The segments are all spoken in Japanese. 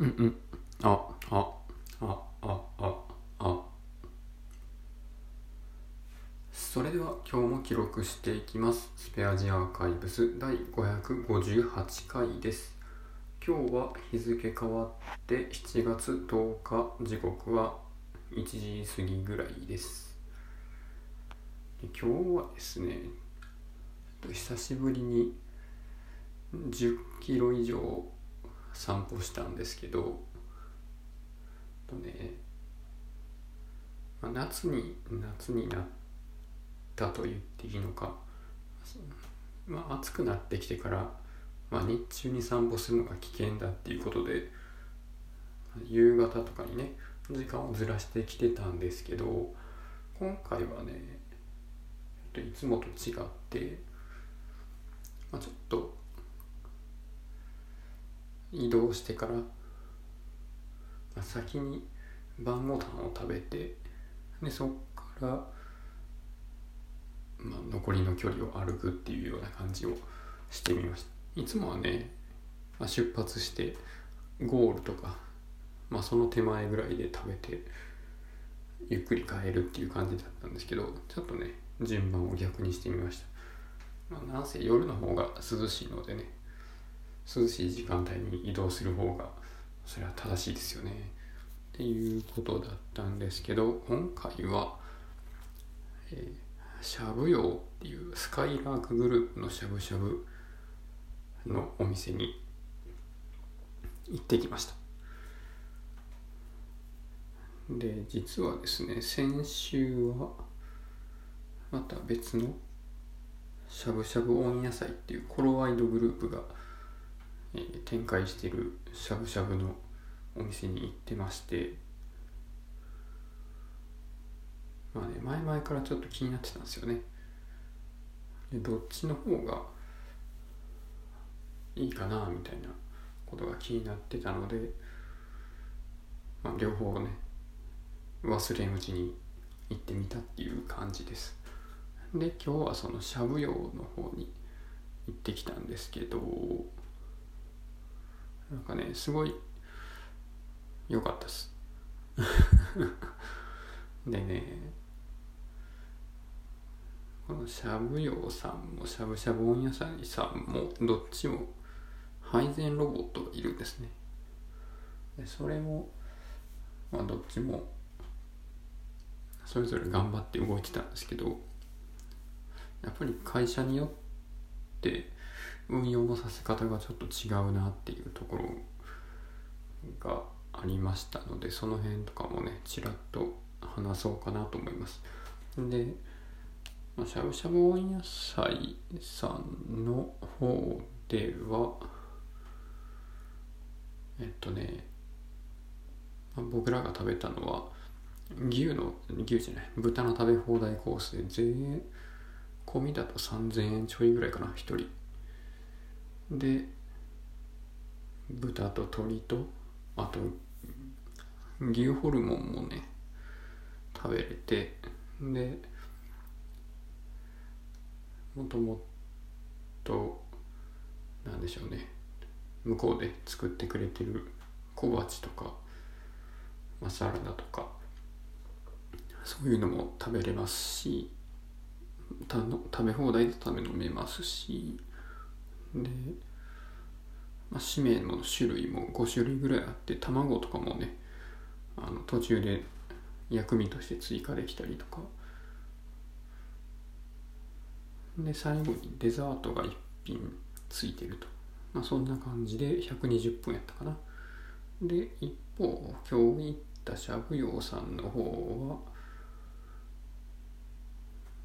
うんうん、それでは今日も記録していきます。スペアジアーカイブス第558回です。今日は日付変わって7月10日、時刻は1時過ぎぐらいです。今日はですね、久しぶりに10キロ以上散歩したんですけど、夏になったと言っていいのか、暑くなってきてから、日中に散歩するのが危険だっていうことで、夕方とかにね、時間をずらしてきてたんですけど、今回はね、いつもと違って、ちょっと移動してから、先に晩ご飯を食べて、でそこから、残りの距離を歩くっていうような感じをしてみました。いつもはね、出発してゴールとか、その手前ぐらいで食べてゆっくり帰るっていう感じだったんですけど、ちょっとね、順番を逆にしてみました。なんせ夜の方が涼しいのでね、涼しい時間帯に移動する方がそれは正しいですよねっていうことだったんですけど、今回は、しゃぶ葉っていうスカイラークグループのしゃぶしゃぶのお店に行ってきました。で、実はですね、先週はまた別のしゃぶしゃぶ温野菜っていうコロワイドグループが展開しているしゃぶしゃぶのお店に行ってまして、前々からちょっと気になってたんですよね。で、どっちの方がいいかなみたいなことが気になってたので、両方ね、忘れんうちに行ってみたっていう感じです。で、今日はそのしゃぶ葉の方に行ってきたんですけど、すごい良かったですでね、このしゃぶ葉さんもしゃぶしゃぶ温野菜さんもどっちも配膳ロボットがいるんですね。でそれも、どっちもそれぞれ頑張って動いてたんですけど、やっぱり会社によって運用のさせ方がちょっと違うなっていうところがありましたので、その辺とかもね、ちらっと話そうかなと思います。で、しゃぶしゃぶ温野菜さんの方では僕らが食べたのは豚の食べ放題コースで、税込みだと3000円ちょいぐらいかな、一人で。豚と鶏と、あと牛ホルモンもね、食べれて、でもともと向こうで作ってくれてる小鉢とか、サラダとかそういうのも食べれますし、食べ放題で食べ飲めますし、で、しめの種類も5種類ぐらいあって、卵とかもね、途中で薬味として追加できたりとかで、最後にデザートが1品ついてると、そんな感じで120分やったかな。で、一方今日行ったしゃぶ葉さんの方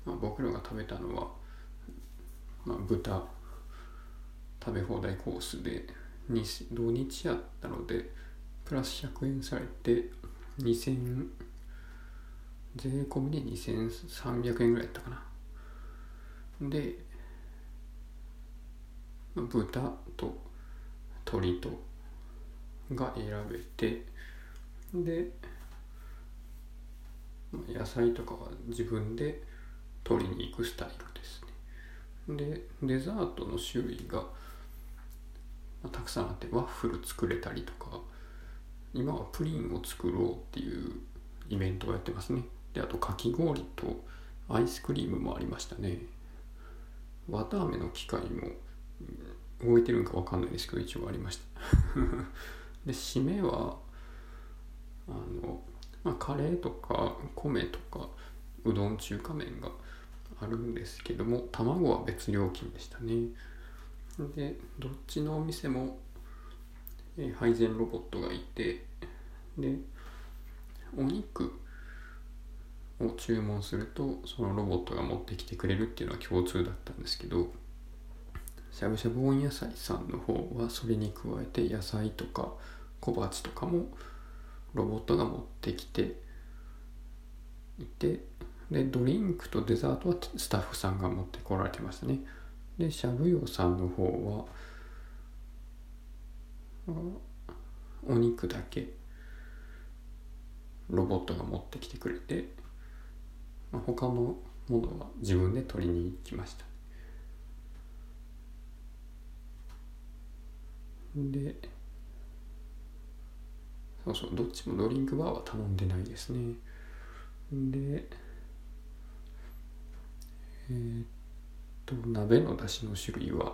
は、僕らが食べたのは、豚食べ放題コースで土日やったのでプラス100円されて税込みで2300円ぐらいだったかな。で、豚と鶏とが選べて、で野菜とかは自分で取りに行くスタイルですね。で、デザートの種類がたくさんあって、ワッフル作れたりとか、今はプリンを作ろうっていうイベントをやってますね。で、あとかき氷とアイスクリームもありましたね。わたあめの機械も動いてるんかわかんないですけど、一応ありましたで、締めはカレーとか米とかうどん、中華麺があるんですけども、卵は別料金でしたね。で、どっちのお店も配膳ロボットがいて、で、お肉を注文するとそのロボットが持ってきてくれるっていうのは共通だったんですけど、しゃぶしゃぶ温野菜さんの方はそれに加えて野菜とか小鉢とかもロボットが持ってきていて、で、ドリンクとデザートはスタッフさんが持ってこられてましたね。で、しゃぶ葉さんの方はお肉だけロボットが持ってきてくれて、他のものは自分で取りに行きました。で、そうそう、どっちもドリンクバーは頼んでないですね。で、鍋の出汁の種類は、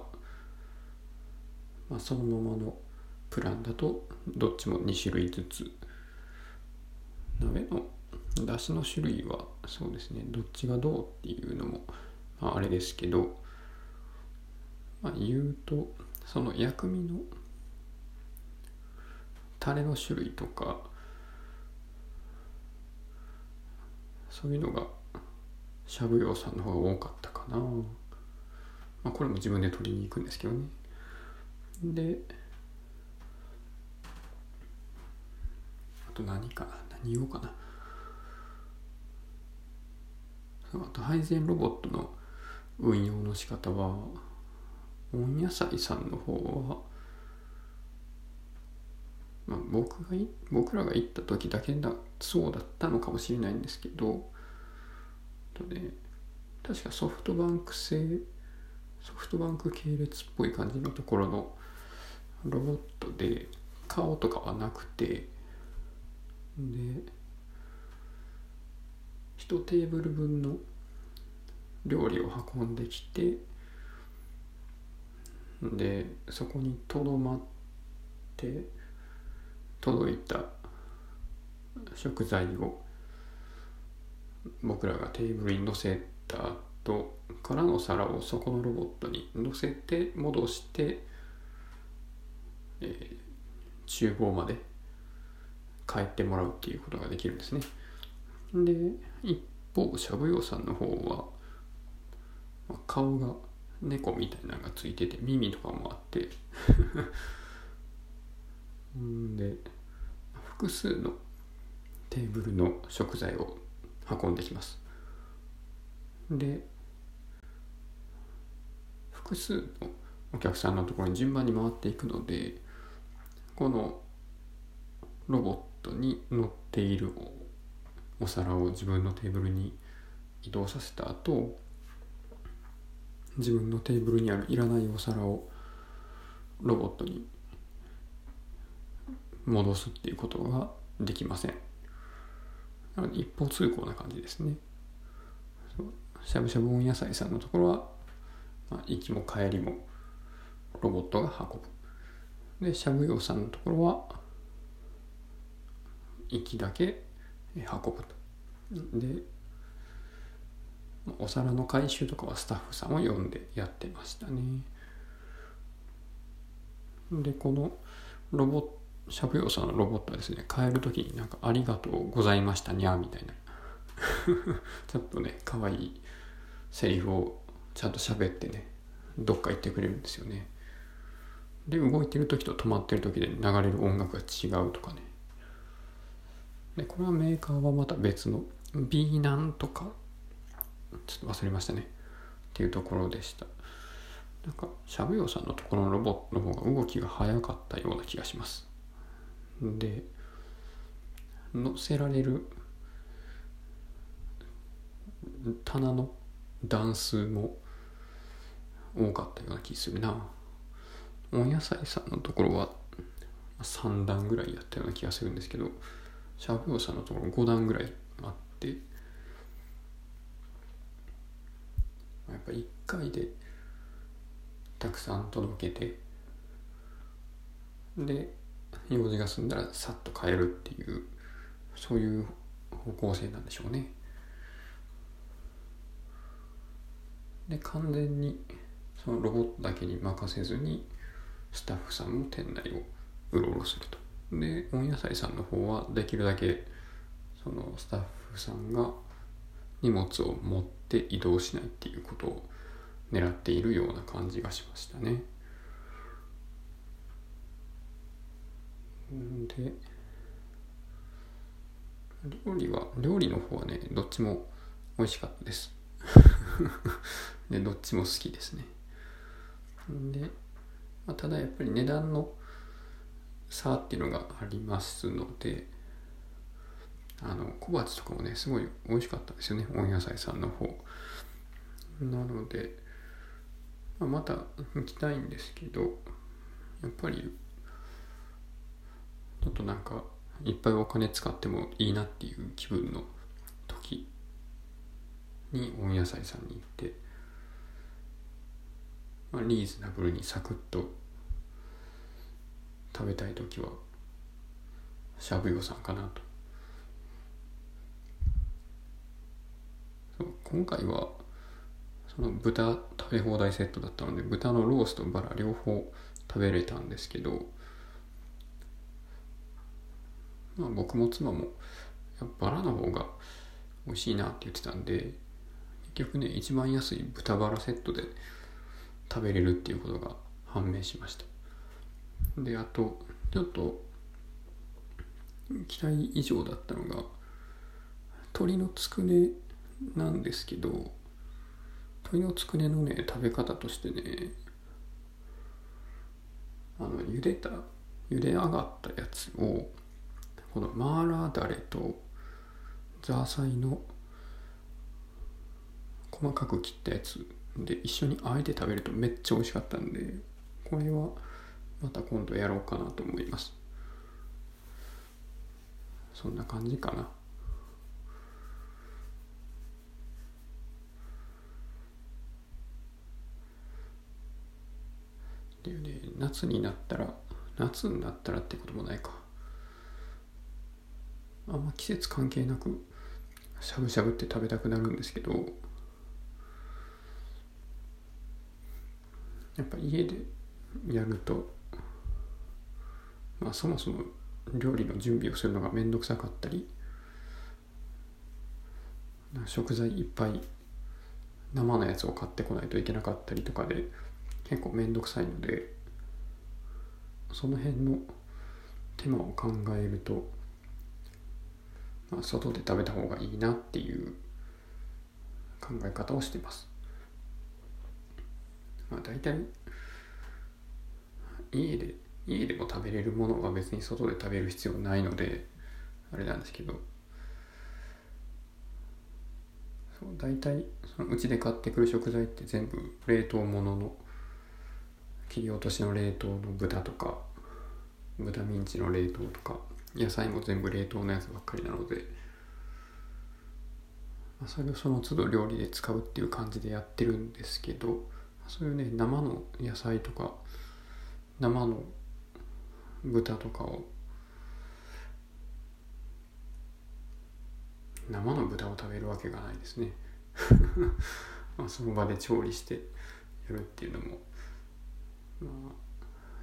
そのままのプランだとどっちも2種類ずつ。鍋の出汁の種類はそうですね、どっちがどうっていうのも、あれですけど、言うとその薬味のタレの種類とかそういうのがしゃぶ葉さんの方が多かったかな。これも自分で取りに行くんですけどね。で、あと何言おうかな。あと配膳ロボットの運用の仕方は、温野菜さんの方は、僕らが行った時だけだそうだったのかもしれないんですけど、確かソフトバンク系列っぽい感じのところのロボットで、顔とかはなくて、で、1テーブル分の料理を運んできて、で、そこにとどまって届いた食材を僕らがテーブルに乗せた後からの皿をそこのロボットに乗せて戻して、厨房まで帰ってもらうっていうことができるんですね。で、一方しゃぶ葉さんの方は、顔が猫みたいなのがついてて耳とかもあってで、複数のテーブルの食材を運んできます。で、複数のお客さんのところに順番に回っていくので、このロボットに乗っているお皿を自分のテーブルに移動させた後、自分のテーブルにあるいらないお皿をロボットに戻すっていうことができません。なので一方通行な感じですね。しゃぶしゃぶ温野菜さんのところは、行きも帰りもロボットが運ぶ。で、しゃぶ葉さんのところは行きだけ運ぶと。で、お皿の回収とかはスタッフさんを呼んでやってましたね。で、このしゃぶ葉さんのロボットはですね、帰るときになんかありがとうございましたにゃーみたいなちょっとね、かわいいセリフをちゃんと喋ってね、どっか行ってくれるんですよね。で、動いてるときと止まってるときで流れる音楽が違うとかね。で、これはメーカーはまた別の B なんとかちょっと忘れましたねっていうところでした。なんかしゃぶ葉さんのところのロボットの方が動きが早かったような気がします。で、乗せられる棚の段数も多かったような気するな。温野菜さんのところは3段ぐらいやったような気がするんですけど、シャープ描写のところ5段ぐらいあって、やっぱ1回でたくさん届けて、で用事が済んだらさっと帰るっていう、そういう方向性なんでしょうね。で完全にそのロボットだけに任せずにスタッフさんも店内をうろうろすると。で温野菜さんの方はできるだけそのスタッフさんが荷物を持って移動しないっていうことを狙っているような感じがしましたね。で料理の方はね、どっちも美味しかったですでどっちも好きですね。で、まあ、ただやっぱり値段の差っていうのがありますので、小鉢とかもねすごい美味しかったですよね、温野菜さんの方。なので、まあ、また行きたいんですけど、やっぱりちょっとなんかいっぱいお金使ってもいいなっていう気分の時に温野菜さんに行って、まあ、リーズナブルにサクッと食べたい時はしゃぶよさんかなと。そう、今回はその豚食べ放題セットだったので、豚のロースとバラ両方食べれたんですけど、まあ、僕も妻もバラの方が美味しいなって言ってたんで、結局ね一番安い豚バラセットで食べれるっていうことが判明しました。であとちょっと期待以上だったのが鶏のつくねなんですけど、鶏のつくねのね食べ方としてね、茹で上がったやつをこのマーラーダレとザーサイの細かく切ったやつで一緒にあえて食べるとめっちゃ美味しかったんで、これはまた今度やろうかなと思います。そんな感じかな。っていうね、夏になったらってこともないか。あんま季節関係なくしゃぶしゃぶって食べたくなるんですけど、やっぱ家でやると、まあ、そもそも料理の準備をするのがめんどくさかったり、食材いっぱい生のやつを買ってこないといけなかったりとかで結構めんどくさいので、その辺の手間を考えると、まあ、外で食べた方がいいなっていう考え方をしています。まあ、大体家でも食べれるものは別に外で食べる必要ないのであれなんですけど、そう大体そのうちで買ってくる食材って全部冷凍物の切り落としの冷凍の豚とか豚ミンチの冷凍とか、野菜も全部冷凍のやつばっかりなので、まあ、それをその都度料理で使うっていう感じでやってるんですけど、そういうね生の野菜とか生の豚とかを食べるわけがないですねまあその場で調理してやるっていうのも、ま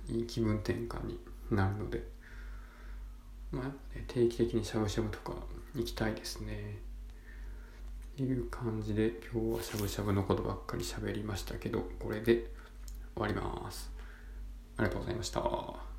あ、いい気分転換になるので、まあね、定期的にしゃぶしゃぶとか行きたいですねっていう感じで、今日はしゃぶしゃぶのことばっかり喋りましたけど、これで終わります。ありがとうございました。